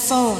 soul.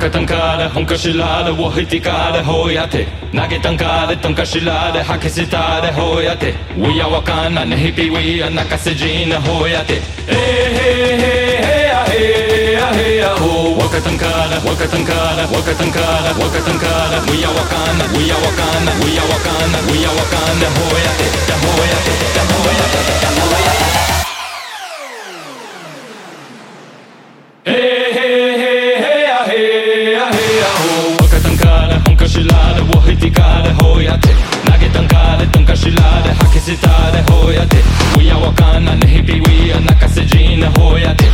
Toca tankare, honka shilare, wo hitikare, hoyate. Nage tankare, tonka shilare, hakisitare, hoyate. Uya wakana, nehipi wea, nakasejina, hoyate. Hey, hey, hey, hey, ah, hey, ah, hey, ah, ho. Waka tankare, waka tankare, waka tankare, waka tankare. Uya wakana, uya wakana, uya wakana, uya wakana, hoyate, da hoyate, da hoyate, da hoyate. Hey, hey, hey, hey, ah, hey, ah, hey, ah, ho. Waka tankare, honka shilare, wo hitikare, hoyate. Nage tankare, tonka shilare, hakisitare, hoyate. Uya wakana, nehipi wea, nakasejina, hoyate.